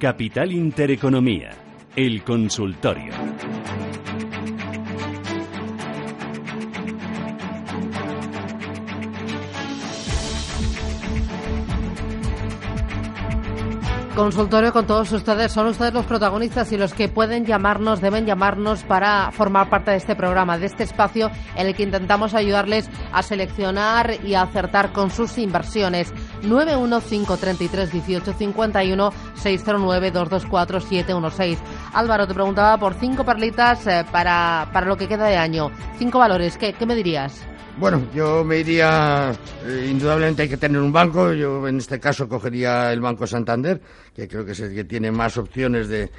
Capital Intereconomía, el consultorio. Consultorio con todos ustedes, son ustedes los protagonistas y los que pueden llamarnos, deben llamarnos para formar parte de este programa, de este espacio en el que intentamos ayudarles a seleccionar y a acertar con sus inversiones. 915331851, 609224716. Álvaro, te preguntaba por 5 perlitas para lo que queda de año. 5 valores, ¿qué me dirías? Bueno, yo me iría, indudablemente hay que tener un banco, yo en este caso cogería el Banco Santander, que creo que es el que tiene más opciones de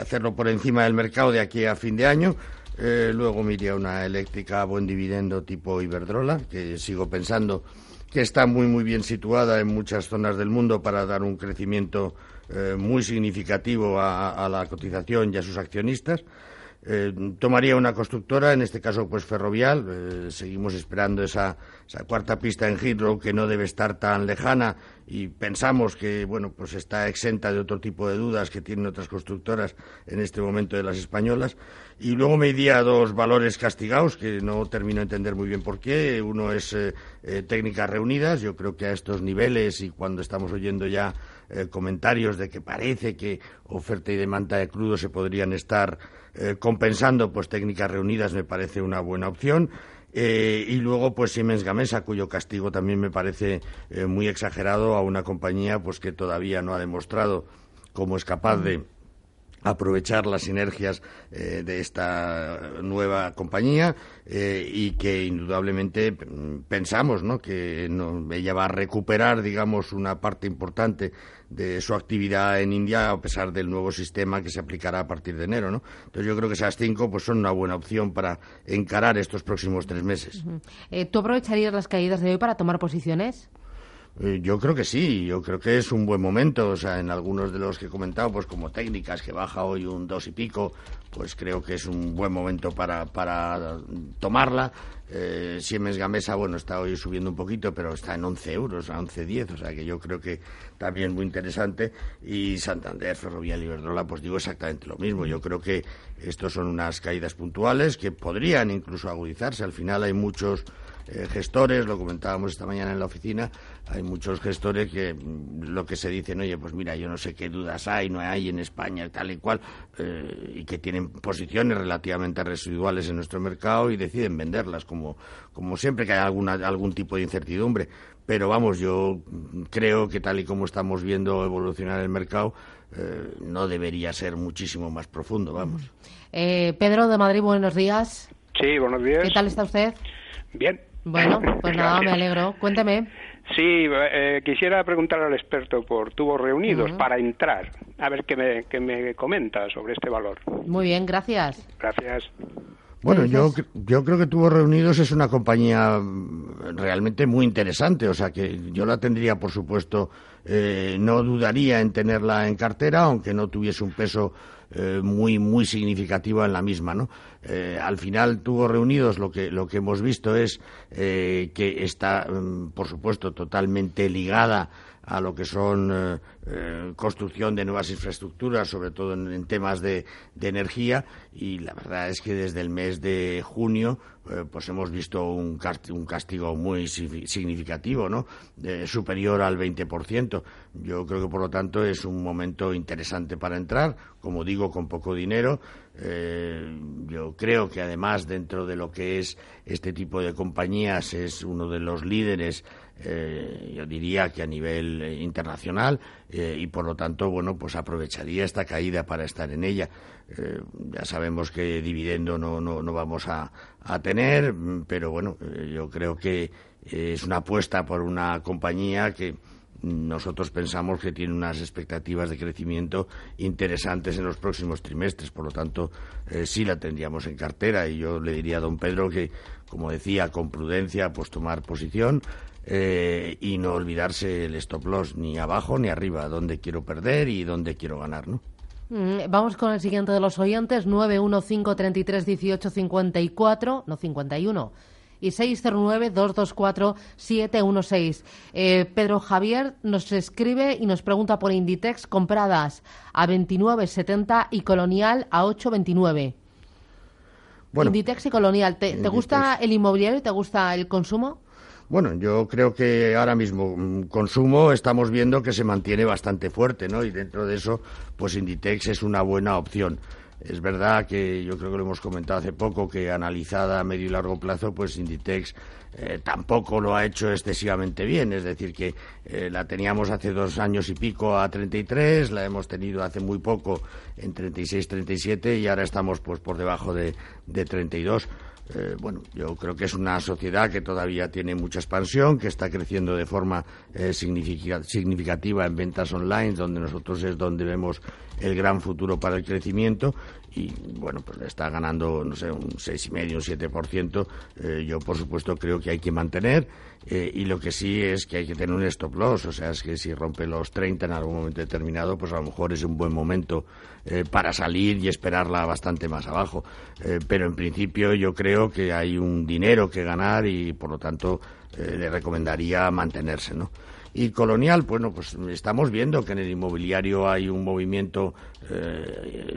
hacerlo por encima del mercado de aquí a fin de año. Luego me iría una eléctrica a buen dividendo tipo Iberdrola, que sigo pensando que está muy bien situada en muchas zonas del mundo para dar un crecimiento muy significativo a la cotización y a sus accionistas. Tomaría una constructora, en este caso pues Ferrovial, seguimos esperando esa cuarta pista en Heathrow, que no debe estar tan lejana, y pensamos que bueno, pues está exenta de otro tipo de dudas que tienen otras constructoras en este momento de las españolas. Y luego me iría a 2 valores castigados que no termino de entender muy bien por qué. Uno es Técnicas Reunidas. Yo creo que a estos niveles y cuando estamos oyendo ya comentarios de que parece que oferta y demanda de crudo se podrían estar compensando, pues Técnicas Reunidas me parece una buena opción. Y luego pues Siemens Gamesa, cuyo castigo también me parece muy exagerado a una compañía pues que todavía no ha demostrado cómo es capaz de aprovechar las sinergias de esta nueva compañía, y que indudablemente pensamos, ¿no?, que ella va a recuperar, digamos, una parte importante de su actividad en India a pesar del nuevo sistema que se aplicará a partir de enero, ¿no? Entonces yo creo que esas 5 pues son una buena opción para encarar estos próximos 3 meses. ¿Tú aprovecharías las caídas de hoy para tomar posiciones? Yo creo que sí, yo creo que es un buen momento. O sea, en algunos de los que he comentado, pues como Técnicas, que baja hoy un 2 y pico, pues creo que es un buen momento para tomarla. Siemens Gamesa, bueno, está hoy subiendo un poquito, pero está en 11 euros, a 11,10, o sea que yo creo que también muy interesante. Y Santander, Ferrovial y Iberdrola, pues digo exactamente lo mismo. Yo creo que estos son unas caídas puntuales que podrían incluso agudizarse. Al final hay muchos gestores, lo comentábamos esta mañana en la oficina, hay muchos gestores que lo que se dicen, oye, pues mira, yo no sé qué dudas hay, no hay en España, tal y cual, y que tienen posiciones relativamente residuales en nuestro mercado y deciden venderlas, como siempre que hay algún tipo de incertidumbre. Pero vamos, yo creo que tal y como estamos viendo evolucionar el mercado, no debería ser muchísimo más profundo, vamos. Pedro de Madrid, buenos días. Sí, buenos días. ¿Qué tal está usted? Bien. Bueno, pues nada, me alegro. Cuénteme. Sí, quisiera preguntar al experto por Tubos Reunidos para entrar, a ver qué me comenta sobre este valor. Muy bien, gracias. Gracias. Bueno, yo creo que Tubos Reunidos es una compañía realmente muy interesante, o sea que yo la tendría, por supuesto, no dudaría en tenerla en cartera, aunque no tuviese un peso muy significativa en la misma, ¿no? Al final, Tubos Reunidos, lo que hemos visto es que está, por supuesto, totalmente ligada a lo que son construcción de nuevas infraestructuras, sobre todo en temas de energía, y la verdad es que desde el mes de junio pues hemos visto un castigo muy significativo, ¿no? Superior al 20%. 5%. Yo creo que, por lo tanto, es un momento interesante para entrar, como digo, con poco dinero. Yo creo que, además, dentro de lo que es este tipo de compañías, es uno de los líderes, yo diría que a nivel internacional, y por lo tanto, bueno, pues aprovecharía esta caída para estar en ella. Ya sabemos que dividendo no vamos a tener, pero bueno, yo creo que es una apuesta por una compañía que nosotros pensamos que tiene unas expectativas de crecimiento interesantes en los próximos trimestres. Por lo tanto, sí la tendríamos en cartera, y yo le diría a don Pedro que, como decía, con prudencia, pues tomar posición. Y no olvidarse el stop loss, ni abajo ni arriba, dónde quiero perder y dónde quiero ganar, ¿no? Vamos con el siguiente de los oyentes, 915331854, no 51, y 609224716. Pedro Javier nos escribe y nos pregunta por Inditex, compradas a 29,70 y Colonial a 8,29. Bueno, Inditex y Colonial, ¿te gusta el inmobiliario y te gusta el consumo? Bueno, yo creo que ahora mismo consumo estamos viendo que se mantiene bastante fuerte, ¿no? Y dentro de eso, pues Inditex es una buena opción. Es verdad que yo creo que lo hemos comentado hace poco, que analizada a medio y largo plazo, pues Inditex tampoco lo ha hecho excesivamente bien. Es decir, que la teníamos hace 2 años y pico a 33, la hemos tenido hace muy poco en 36, 37 y ahora estamos pues por debajo de 32. Bueno, yo creo que es una sociedad que todavía tiene mucha expansión, que está creciendo de forma significativa en ventas online, donde nosotros es donde vemos el gran futuro para el crecimiento, y bueno, pues está ganando, no sé, un 6,5, un 7%. Yo, por supuesto, creo que hay que mantener, y lo que sí es que hay que tener un stop loss, o sea, es que si rompe los 30 en algún momento determinado, pues a lo mejor es un buen momento para salir y esperarla bastante más abajo. Pero en principio yo creo que hay un dinero que ganar y, por lo tanto, le recomendaría mantenerse, ¿no? Y Colonial, bueno, pues estamos viendo que en el inmobiliario hay un movimiento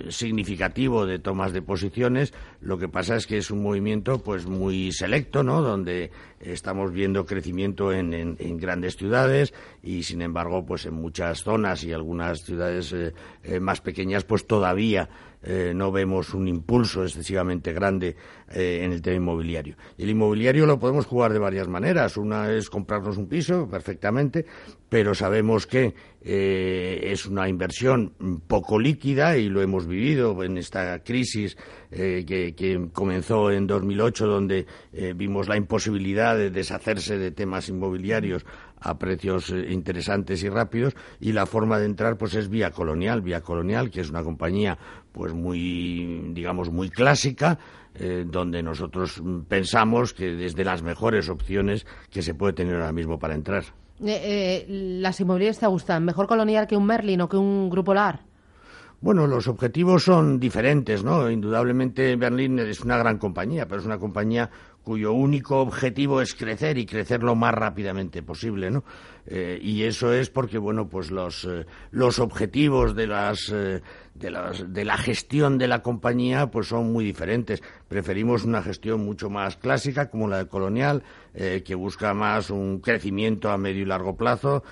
significativo de tomas de posiciones. Lo que pasa es que es un movimiento pues muy selecto, ¿no? Donde estamos viendo crecimiento en grandes ciudades y, sin embargo, pues en muchas zonas y algunas ciudades más pequeñas, pues todavía no vemos un impulso excesivamente grande en el tema inmobiliario. El inmobiliario lo podemos jugar de varias maneras. Una es comprarnos un piso, perfectamente, pero sabemos que es una inversión poco líquida, y lo hemos vivido en esta crisis que comenzó en 2008, donde vimos la imposibilidad de deshacerse de temas inmobiliarios a precios interesantes y rápidos, y la forma de entrar pues es vía Colonial. Vía Colonial, que es una compañía pues muy, digamos, muy clásica, donde nosotros pensamos que es de las mejores opciones que se puede tener ahora mismo para entrar. ¿Las inmobiliarias te gustan? ¿Mejor Colonial que un Merlin o que un Grupo Lar? Bueno, los objetivos son diferentes, ¿no? Indudablemente Merlin es una gran compañía, pero es una compañía cuyo único objetivo es crecer, y crecer lo más rápidamente posible, ¿no? Y eso es porque, bueno, pues los objetivos de la gestión de la compañía pues son muy diferentes. Preferimos una gestión mucho más clásica, como la de Colonial, que busca más un crecimiento a medio y largo plazo,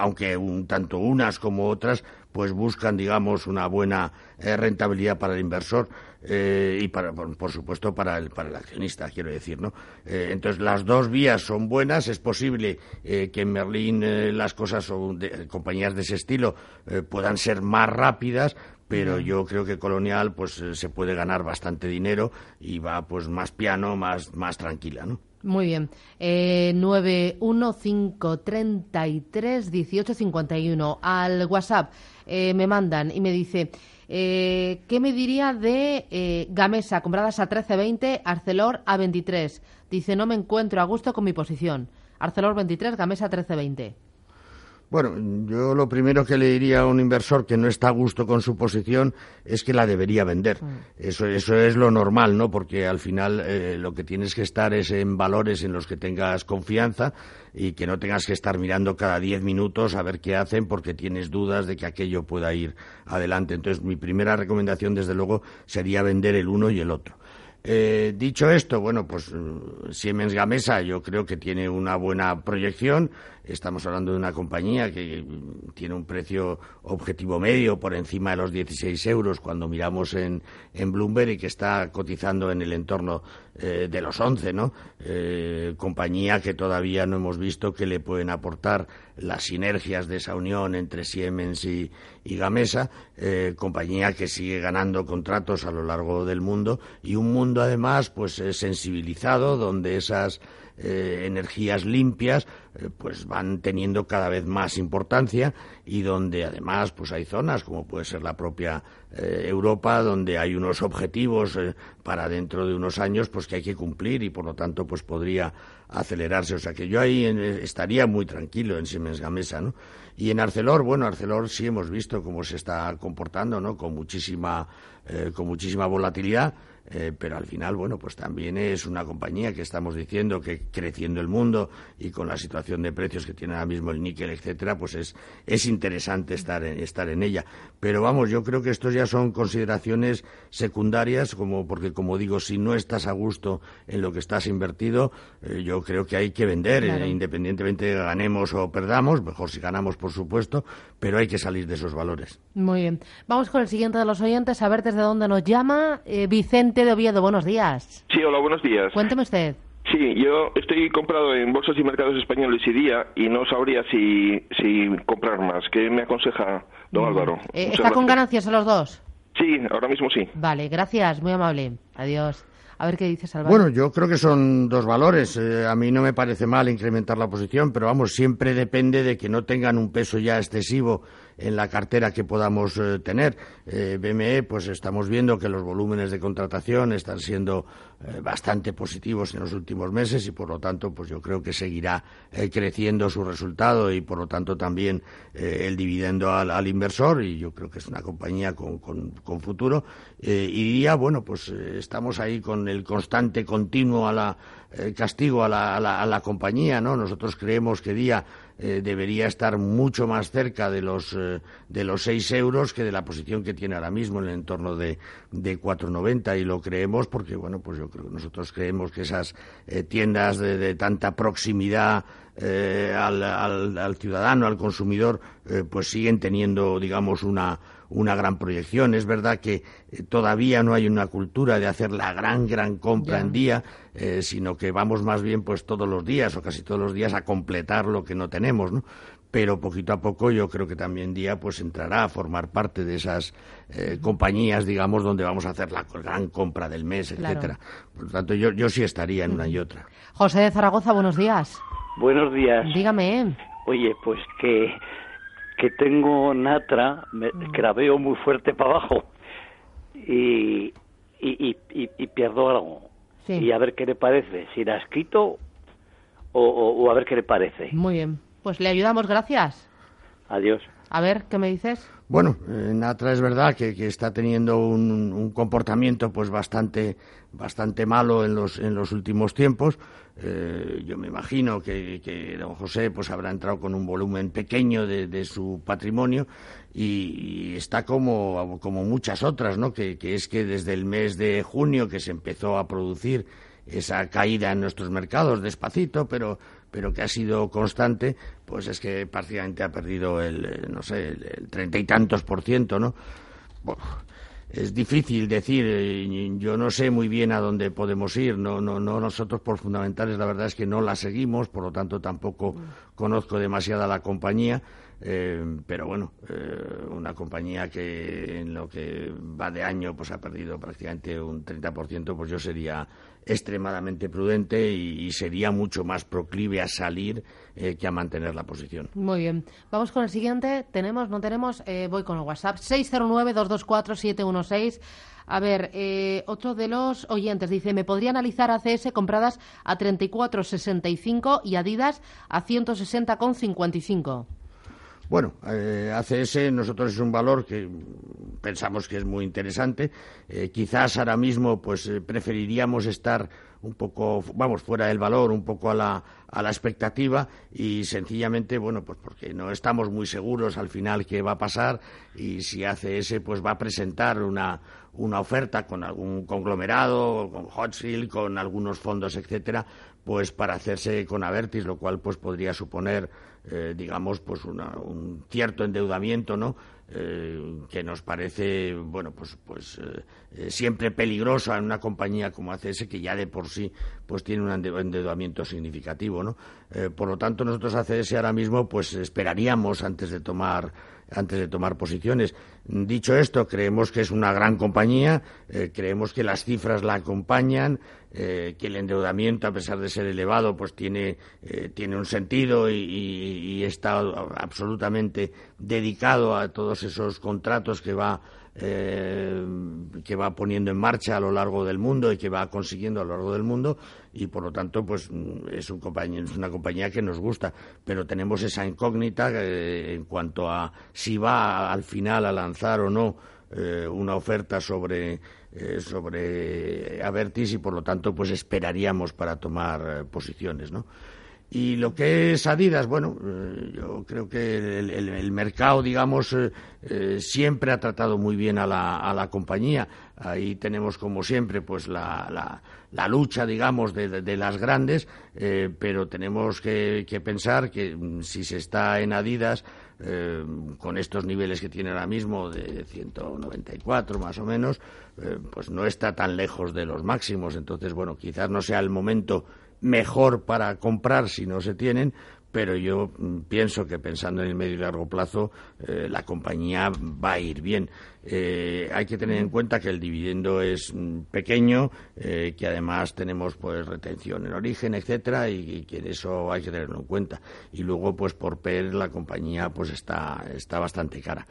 aunque tanto unas como otras pues buscan, digamos, una buena rentabilidad para el inversor. Y por supuesto para el accionista, quiero decir, ¿no? Entonces las dos vías son buenas. Es posible que en Merlin las cosas compañías de ese estilo puedan ser más rápidas, pero yo creo que Colonial pues se puede ganar bastante dinero y va pues más piano, más tranquila, ¿no? Muy bien. 915331851 al WhatsApp me mandan y me dice: ¿qué me diría de Gamesa, compradas a 13,20, Arcelor a 23? Dice, no me encuentro a gusto con mi posición. Arcelor 23, Gamesa 13,20. Bueno, yo lo primero que le diría a un inversor que no está a gusto con su posición es que la debería vender. Eso es lo normal, ¿no? Porque al final lo que tienes que estar es en valores en los que tengas confianza y que no tengas que estar mirando cada 10 minutos a ver qué hacen porque tienes dudas de que aquello pueda ir adelante. Entonces, mi primera recomendación, desde luego, sería vender el uno y el otro. Dicho esto, bueno, pues Siemens Gamesa yo creo que tiene una buena proyección. Estamos hablando de una compañía que tiene un precio objetivo medio por encima de los 16 euros cuando miramos en Bloomberg, y que está cotizando en el entorno de los 11, ¿no? Compañía que todavía no hemos visto que le pueden aportar las sinergias de esa unión entre Siemens y Gamesa, compañía que sigue ganando contratos a lo largo del mundo, y un mundo además pues sensibilizado, donde esas energías limpias pues van teniendo cada vez más importancia, y donde además pues hay zonas como puede ser la propia Europa, donde hay unos objetivos para dentro de unos años pues que hay que cumplir, y por lo tanto pues podría acelerarse. O sea que yo ahí estaría muy tranquilo en Siemens Gamesa, ¿no? Y en Arcelor, bueno, Arcelor sí hemos visto cómo se está comportando, ¿no? Con muchísima volatilidad. Pero al final, bueno, pues también es una compañía que estamos diciendo que creciendo el mundo y con la situación de precios que tiene ahora mismo el níquel, etcétera, pues es interesante estar en ella. Pero vamos, yo creo que estos ya son consideraciones secundarias, porque digo, si no estás a gusto en lo que estás invertido, yo creo que hay que vender, claro. Independientemente de ganemos o perdamos, mejor si ganamos, por supuesto, pero hay que salir de esos valores. Muy bien. Vamos con el siguiente de los oyentes, a ver desde dónde nos llama. Vicente de Oviedo, buenos días. Sí, hola, buenos días. Cuénteme usted. Sí, yo estoy comprado en Bolsas y Mercados Españoles y Día, y no sabría si comprar más. ¿Qué me aconseja, don Álvaro? ¿Está con ganancias a los dos? Sí, ahora mismo sí. Vale, gracias, muy amable. Adiós. A ver qué dices, Álvaro. Bueno, yo creo que son dos valores. A mí no me parece mal incrementar la posición, pero vamos, siempre depende de que no tengan un peso ya excesivo en la cartera que podamos tener. BME, pues estamos viendo que los volúmenes de contratación están siendo bastante positivos en los últimos meses, y por lo tanto, pues yo creo que seguirá creciendo su resultado, y por lo tanto también el dividendo al inversor, y yo creo que es una compañía con futuro. Y Día, bueno, pues estamos ahí con el constante continuo castigo a la compañía, ¿no? Nosotros creemos que Día debería estar mucho más cerca de los 6 euros que de la posición que tiene ahora mismo, en el entorno de 4,90, y lo creemos porque, bueno, pues nosotros creemos que esas tiendas de tanta proximidad al ciudadano, al consumidor, pues siguen teniendo, digamos, una gran proyección. Es verdad que todavía no hay una cultura de hacer la gran compra en Día, sino que vamos más bien pues todos los días o casi todos los días a completar lo que no tenemos, ¿no? Pero poquito a poco yo creo que también Día pues entrará a formar parte de esas compañías, digamos, donde vamos a hacer la gran compra del mes, etcétera. Claro. Por lo tanto, yo sí estaría en una y otra. José de Zaragoza, buenos días. Buenos días. Dígame. Oye, pues que tengo Natra, que la veo muy fuerte para abajo y pierdo algo. Sí. Y a ver qué le parece, si la has quito o a ver qué le parece. Muy bien, pues le ayudamos, gracias. Adiós. A ver, ¿qué me dices? Bueno, Natra es verdad que está teniendo un comportamiento pues bastante malo en los últimos tiempos. Yo me imagino que don José pues habrá entrado con un volumen pequeño de su patrimonio, y está como muchas otras, ¿no? Que es que desde el mes de junio que se empezó a producir esa caída en nuestros mercados, despacito, pero que ha sido constante, pues es que prácticamente ha perdido el 30 y tantos %, ¿no? Bueno, es difícil decir, yo no sé muy bien a dónde podemos ir, no nosotros por fundamentales la verdad es que no la seguimos, por lo tanto tampoco conozco demasiada la compañía, pero bueno, una compañía que en lo que va de año pues ha perdido prácticamente un 30%, pues yo sería extremadamente prudente y sería mucho más proclive a salir que a mantener la posición. Muy bien. Vamos con el siguiente. ¿Tenemos? ¿No tenemos? Voy con el WhatsApp. 609-224-716. A ver, otro de los oyentes dice, ¿me podría analizar ACS compradas a 34,65 y Adidas a 160,55? Bueno, ACS nosotros es un valor que pensamos que es muy interesante. Quizás ahora mismo pues preferiríamos estar un poco, vamos, fuera del valor, un poco a la expectativa, y sencillamente, bueno, pues porque no estamos muy seguros al final qué va a pasar, y si ACS pues va a presentar una oferta con algún conglomerado, con Hochschild, con algunos fondos, etcétera, pues para hacerse con Abertis, lo cual pues podría suponer, digamos, pues un cierto endeudamiento, ¿no? Que nos parece, bueno, pues siempre peligrosa en una compañía como ACS, que ya de por sí pues tiene un endeudamiento significativo, ¿no? Por lo tanto, nosotros ACS ahora mismo pues esperaríamos antes de tomar posiciones. Dicho esto, creemos que es una gran compañía, creemos que las cifras la acompañan, que el endeudamiento, a pesar de ser elevado, pues tiene un sentido y está absolutamente dedicado a todos esos contratos que va poniendo en marcha a lo largo del mundo y que va consiguiendo a lo largo del mundo, y por lo tanto pues es una compañía que nos gusta, pero tenemos esa incógnita en cuanto a si va al final a lanzar o no una oferta sobre Abertis, y por lo tanto pues esperaríamos para tomar posiciones, ¿no? Y lo que es Adidas, bueno, yo creo que el mercado, digamos, siempre ha tratado muy bien a la compañía. Ahí tenemos, como siempre, pues la lucha, digamos, de las grandes, pero tenemos que pensar que si se está en Adidas, con estos niveles que tiene ahora mismo de 194 más o menos, pues no está tan lejos de los máximos. Entonces, bueno, quizás no sea el momento mejor para comprar si no se tienen, pero yo pienso que pensando en el medio y largo plazo la compañía va a ir bien. Hay que tener en cuenta que el dividendo es pequeño, que además tenemos pues retención en origen, etcétera, y que eso hay que tenerlo en cuenta. Y luego pues por PER la compañía pues está bastante cara.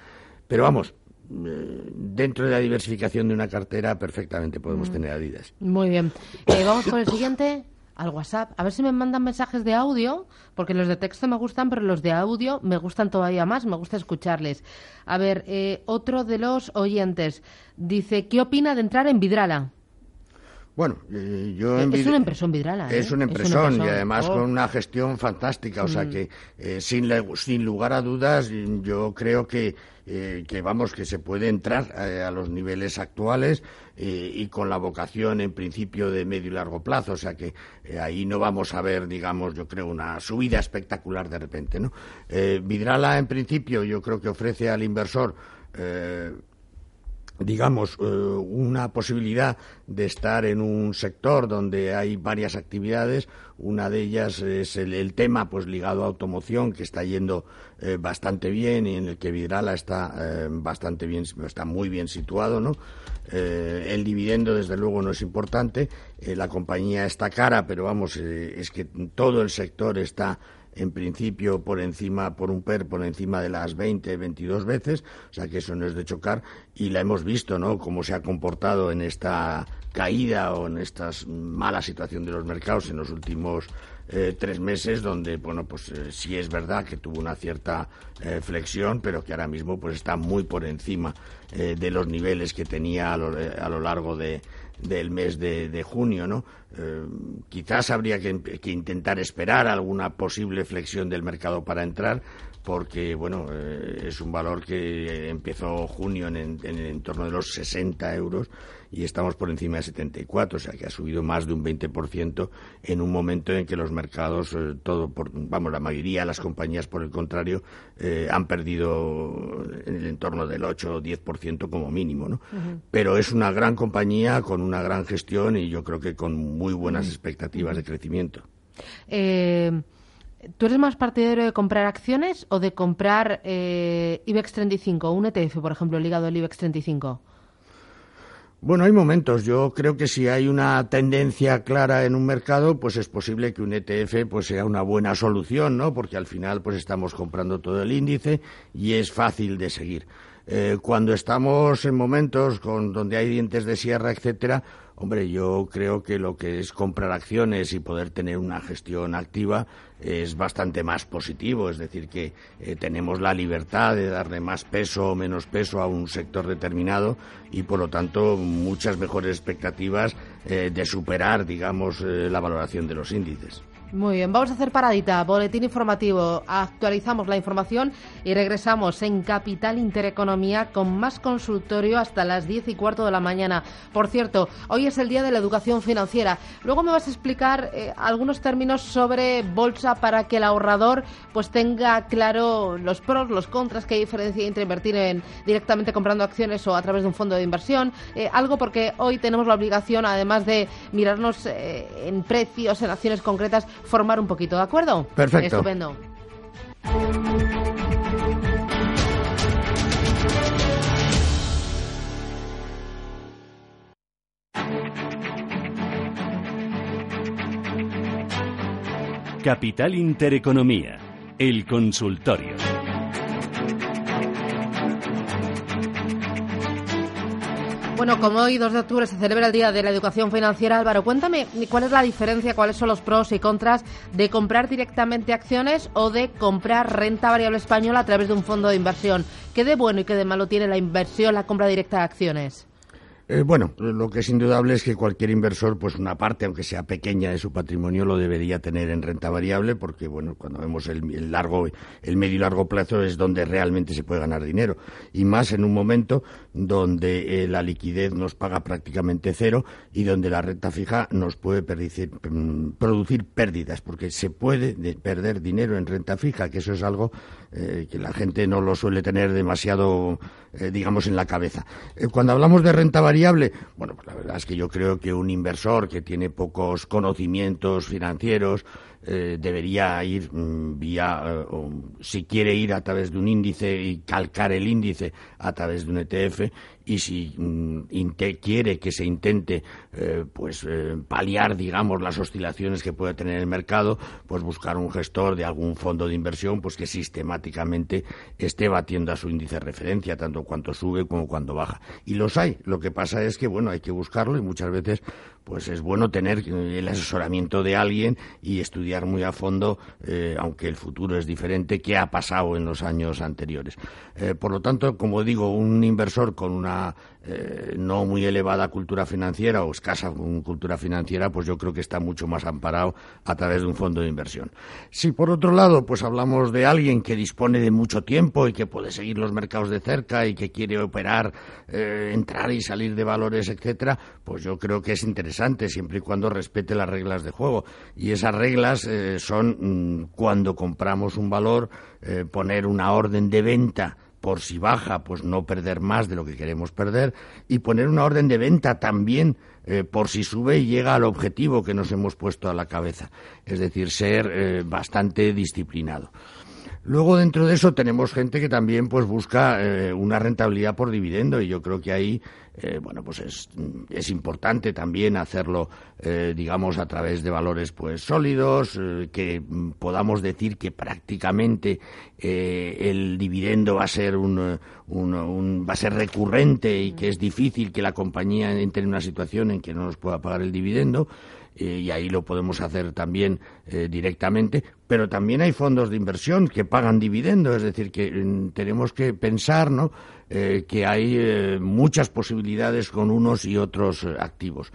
Pero vamos, dentro de la diversificación de una cartera perfectamente podemos tener Adidas. Muy bien. Vamos con el siguiente. Al WhatsApp, a ver si me mandan mensajes de audio, porque los de texto me gustan, pero los de audio me gustan todavía más, me gusta escucharles. A ver, otro de los oyentes dice, ¿qué opina de entrar en Vidrala? Bueno, es una empresa en Vidrala. Es una empresa y además con una gestión fantástica, o sea que sin lugar a dudas yo creo que se puede entrar a los niveles actuales y con la vocación en principio de medio y largo plazo, o sea que ahí no vamos a ver, digamos, yo creo una subida espectacular de repente, ¿no? Vidrala en principio yo creo que ofrece al inversor una posibilidad de estar en un sector donde hay varias actividades. Una de ellas es el tema pues ligado a automoción, que está yendo bastante bien y en el que Vidrala está bastante bien, está muy bien situado, ¿no? El dividendo desde luego no es importante, la compañía está cara, pero vamos, es que todo el sector está en principio por encima de las 20, 22 veces, o sea que eso no es de chocar, y la hemos visto, ¿no?, cómo se ha comportado en esta caída o en esta mala situación de los mercados en los últimos 3 meses, donde, bueno, pues sí es verdad que tuvo una cierta flexión, pero que ahora mismo pues está muy por encima de los niveles que tenía a lo largo del mes de junio, ¿no? Quizás habría que intentar esperar alguna posible flexión del mercado para entrar, porque, bueno, es un valor que empezó junio en el entorno de los 60 euros y estamos por encima de 74, o sea que ha subido más de un 20% en un momento en que los mercados, la mayoría de las compañías, por el contrario, han perdido en el entorno del 8 o 10% como mínimo, ¿no? Uh-huh. Pero es una gran compañía con una gran gestión y yo creo que con muy buenas expectativas de crecimiento. ¿Tú eres más partidario de comprar acciones o de comprar Ibex 35, un ETF, por ejemplo, ligado al Ibex 35? Bueno, hay momentos. Yo creo que si hay una tendencia clara en un mercado, pues es posible que un ETF pues sea una buena solución, ¿no? Porque al final pues estamos comprando todo el índice y es fácil de seguir. Cuando estamos en momentos donde hay dientes de sierra, etcétera, Hombre, yo creo que lo que es comprar acciones y poder tener una gestión activa es bastante más positivo, es decir, que tenemos la libertad de darle más peso o menos peso a un sector determinado y, por lo tanto, muchas mejores expectativas de superar, digamos, la valoración de los índices. Muy bien, vamos a hacer paradita, boletín informativo, actualizamos la información y regresamos en Capital Intereconomía con más consultorio hasta las 10:15 de la mañana. Por cierto, hoy es el día de la educación financiera. Luego me vas a explicar algunos términos sobre bolsa para que el ahorrador pues tenga claro los pros, los contras, qué diferencia entre invertir en directamente comprando acciones o a través de un fondo de inversión. Algo porque hoy tenemos la obligación, además de mirarnos en precios, en acciones concretas, formar un poquito, ¿de acuerdo? Perfecto. Estupendo. Capital Intereconomía, el consultorio. Bueno, como hoy 2 de octubre se celebra el Día de la Educación Financiera, Álvaro, cuéntame cuál es la diferencia, cuáles son los pros y contras de comprar directamente acciones o de comprar renta variable española a través de un fondo de inversión. ¿Qué de bueno y qué de malo tiene la inversión, la compra directa de acciones? Bueno, lo que es indudable es que cualquier inversor, pues una parte, aunque sea pequeña, de su patrimonio lo debería tener en renta variable, porque bueno, cuando vemos el medio y largo plazo es donde realmente se puede ganar dinero, y más en un momento donde la liquidez nos paga prácticamente cero y donde la renta fija nos puede producir pérdidas, porque se puede perder dinero en renta fija, que eso es algo que la gente no lo suele tener demasiado, digamos, en la cabeza. Cuando hablamos de renta variable, bueno, pues la verdad es que yo creo que un inversor que tiene pocos conocimientos financieros debería ir si quiere ir a través de un índice y calcar el índice a través de un ETF, y si quiere que se intente paliar, digamos, las oscilaciones que puede tener el mercado, pues buscar un gestor de algún fondo de inversión pues que sistemáticamente esté batiendo a su índice de referencia, tanto cuando sube como cuando baja. Y los hay, lo que pasa es que, bueno, hay que buscarlo y muchas veces pues es bueno tener el asesoramiento de alguien y estudiar muy a fondo, aunque el futuro es diferente, qué ha pasado en los años anteriores. Por lo tanto, como digo, un inversor con una no muy elevada cultura financiera o escasa cultura financiera, pues yo creo que está mucho más amparado a través de un fondo de inversión. Si por otro lado pues hablamos de alguien que dispone de mucho tiempo y que puede seguir los mercados de cerca y que quiere operar, entrar y salir de valores, etcétera, pues yo creo que es interesante siempre y cuando respete las reglas de juego, y esas reglas son cuando compramos un valor poner una orden de venta por si baja, pues no perder más de lo que queremos perder, y poner una orden de venta también por si sube y llega al objetivo que nos hemos puesto a la cabeza. Es decir, ser bastante disciplinado. Luego, dentro de eso, tenemos gente que también pues busca una rentabilidad por dividendo, y yo creo que ahí pues es importante también hacerlo, digamos, a través de valores pues sólidos, que podamos decir que prácticamente el dividendo va a ser va a ser recurrente y que es difícil que la compañía entre en una situación en que no nos pueda pagar el dividendo. Y ahí lo podemos hacer también directamente, pero también hay fondos de inversión que pagan dividendo, es decir, que tenemos que pensar, ¿no?, que hay muchas posibilidades con unos y otros activos.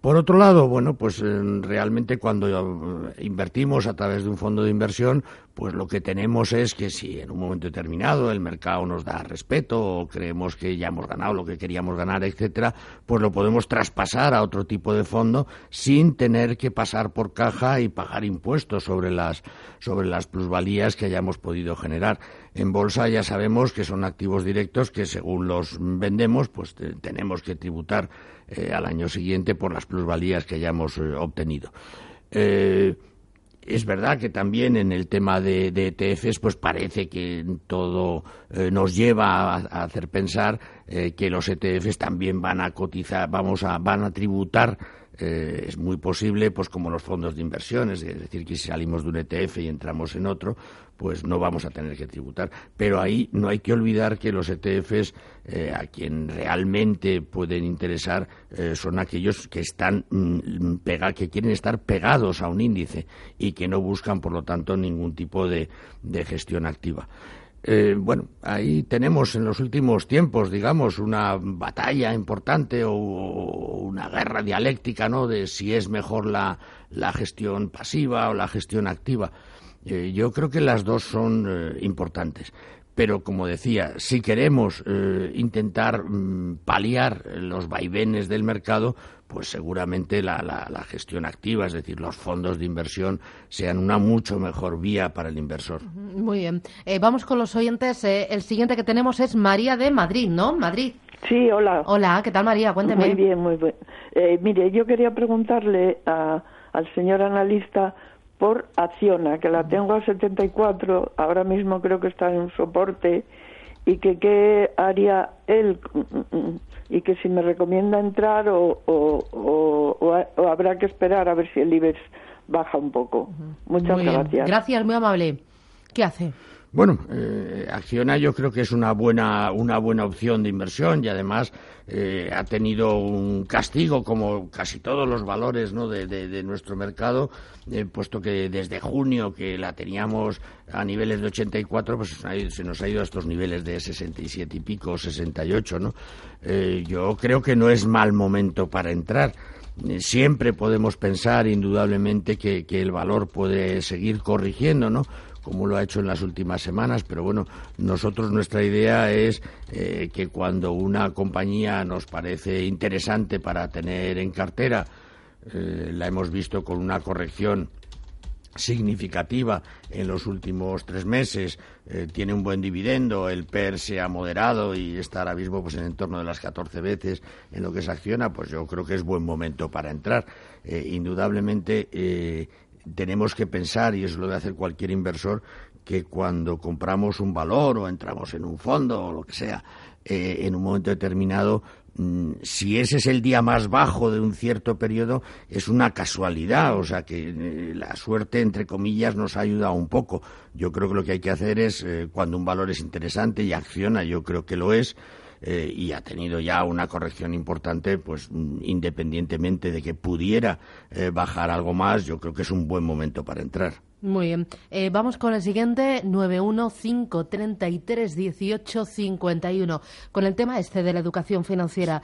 Por otro lado, bueno, pues realmente cuando invertimos a través de un fondo de inversión, pues lo que tenemos es que si en un momento determinado el mercado nos da respeto o creemos que ya hemos ganado lo que queríamos ganar, etcétera, pues lo podemos traspasar a otro tipo de fondo sin tener que pasar por caja y pagar impuestos sobre las plusvalías que hayamos podido generar. En bolsa ya sabemos que son activos directos que, según los vendemos, pues tenemos que tributar al año siguiente por las plusvalías que hayamos obtenido. Es verdad que también en el tema de ETFs pues parece que todo nos lleva a hacer pensar que los ETFs también van a tributar es muy posible, pues como los fondos de inversiones, es decir, que si salimos de un ETF y entramos en otro, pues no vamos a tener que tributar. Pero ahí no hay que olvidar que los ETFs a quien realmente pueden interesar son aquellos que están que quieren estar pegados a un índice y que no buscan, por lo tanto, ningún tipo de gestión activa. Bueno, ahí tenemos en los últimos tiempos, digamos, una batalla importante o una guerra dialéctica, ¿no?, de si es mejor la gestión pasiva o la gestión activa. Yo creo que las dos son importantes. Pero, como decía, si queremos intentar paliar los vaivenes del mercado, pues seguramente la gestión activa, es decir, los fondos de inversión, sean una mucho mejor vía para el inversor. Muy bien. Vamos con los oyentes. El siguiente que tenemos es María de Madrid, ¿no? Madrid. Sí, hola. Hola, ¿qué tal, María? Cuénteme. Muy bien, muy bien. Mire, yo quería preguntarle al señor analista por ACCIONA, que la tengo a 74, ahora mismo creo que está en un soporte, y que qué haría él, y que si me recomienda entrar o habrá que esperar a ver si el IBEX baja un poco. Muchas gracias. Gracias, muy amable. ¿Qué hace? Bueno, ACCIONA yo creo que es una buena opción de inversión y además ha tenido un castigo como casi todos los valores, ¿no?, de nuestro mercado, puesto que desde junio que la teníamos a niveles de 84, pues se nos ha ido a estos niveles de 67 y pico, 68, ¿no? Yo creo que no es mal momento para entrar. Siempre podemos pensar indudablemente que el valor puede seguir corrigiendo, ¿no?, como lo ha hecho en las últimas semanas, pero bueno, nuestra idea es que cuando una compañía nos parece interesante para tener en cartera, la hemos visto con una corrección significativa en los últimos 3 meses, tiene un buen dividendo, el PER se ha moderado y está ahora mismo pues en torno de las 14 veces en lo que se acciona, pues yo creo que es buen momento para entrar. Indudablemente tenemos que pensar, y eso lo debe hacer cualquier inversor, que cuando compramos un valor o entramos en un fondo o lo que sea, en un momento determinado, si ese es el día más bajo de un cierto periodo, es una casualidad, o sea que la suerte, entre comillas, nos ha ayudado un poco. Yo creo que lo que hay que hacer es, cuando un valor es interesante y ACCIONA, yo creo que lo es, y ha tenido ya una corrección importante, pues independientemente de que pudiera bajar algo más, yo creo que es un buen momento para entrar. Muy bien. Vamos con el siguiente, 915331851, con el tema este de la educación financiera,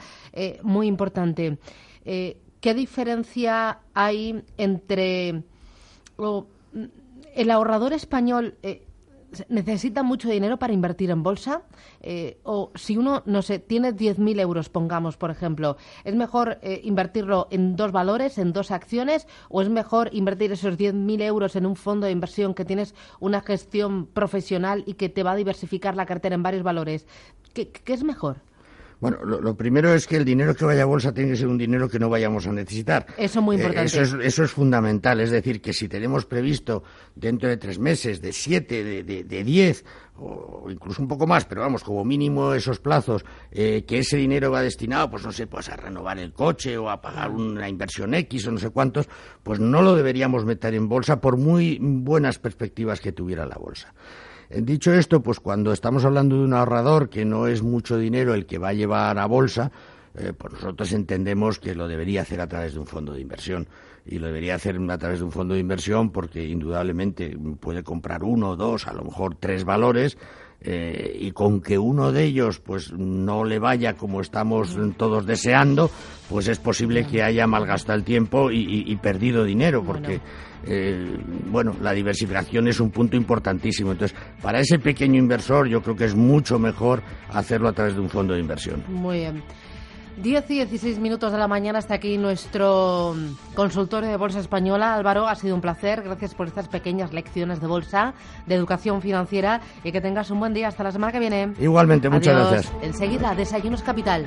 muy importante. ¿Qué diferencia hay entre el ahorrador español? ¿Necesita mucho dinero para invertir en bolsa? O si uno, no sé, tiene 10.000 euros, pongamos, por ejemplo, ¿es mejor invertirlo en 2 valores, en 2 acciones? ¿O es mejor invertir esos 10.000 euros en un fondo de inversión que tienes una gestión profesional y que te va a diversificar la cartera en varios valores? ¿Qué es mejor? Bueno, lo primero es que el dinero que vaya a bolsa tiene que ser un dinero que no vayamos a necesitar. Eso es muy importante. Eso es fundamental. Es decir, que si tenemos previsto dentro de 3 meses, de 7, de 10 o incluso un poco más, pero vamos, como mínimo esos plazos, que ese dinero va destinado, pues no sé, pues a renovar el coche o a pagar una inversión X o no sé cuántos, pues no lo deberíamos meter en bolsa por muy buenas perspectivas que tuviera la bolsa. Dicho esto, pues cuando estamos hablando de un ahorrador que no es mucho dinero el que va a llevar a bolsa, pues nosotros entendemos que lo debería hacer a través de un fondo de inversión. Y lo debería hacer a través de un fondo de inversión porque indudablemente puede comprar 1, 2, a lo mejor 3 valores, y con que uno de ellos pues no le vaya como estamos todos deseando, pues es posible que haya malgastado el tiempo y perdido dinero, porque bueno, la diversificación es un punto importantísimo. Entonces, para ese pequeño inversor yo creo que es mucho mejor hacerlo a través de un fondo de inversión. Muy bien. 10:16 de la mañana, hasta aquí nuestro consultorio de Bolsa Española. Álvaro, ha sido un placer. Gracias por estas pequeñas lecciones de bolsa, de educación financiera, y que tengas un buen día. Hasta la semana que viene. Igualmente, muchas gracias. Enseguida, Desayunos Capital.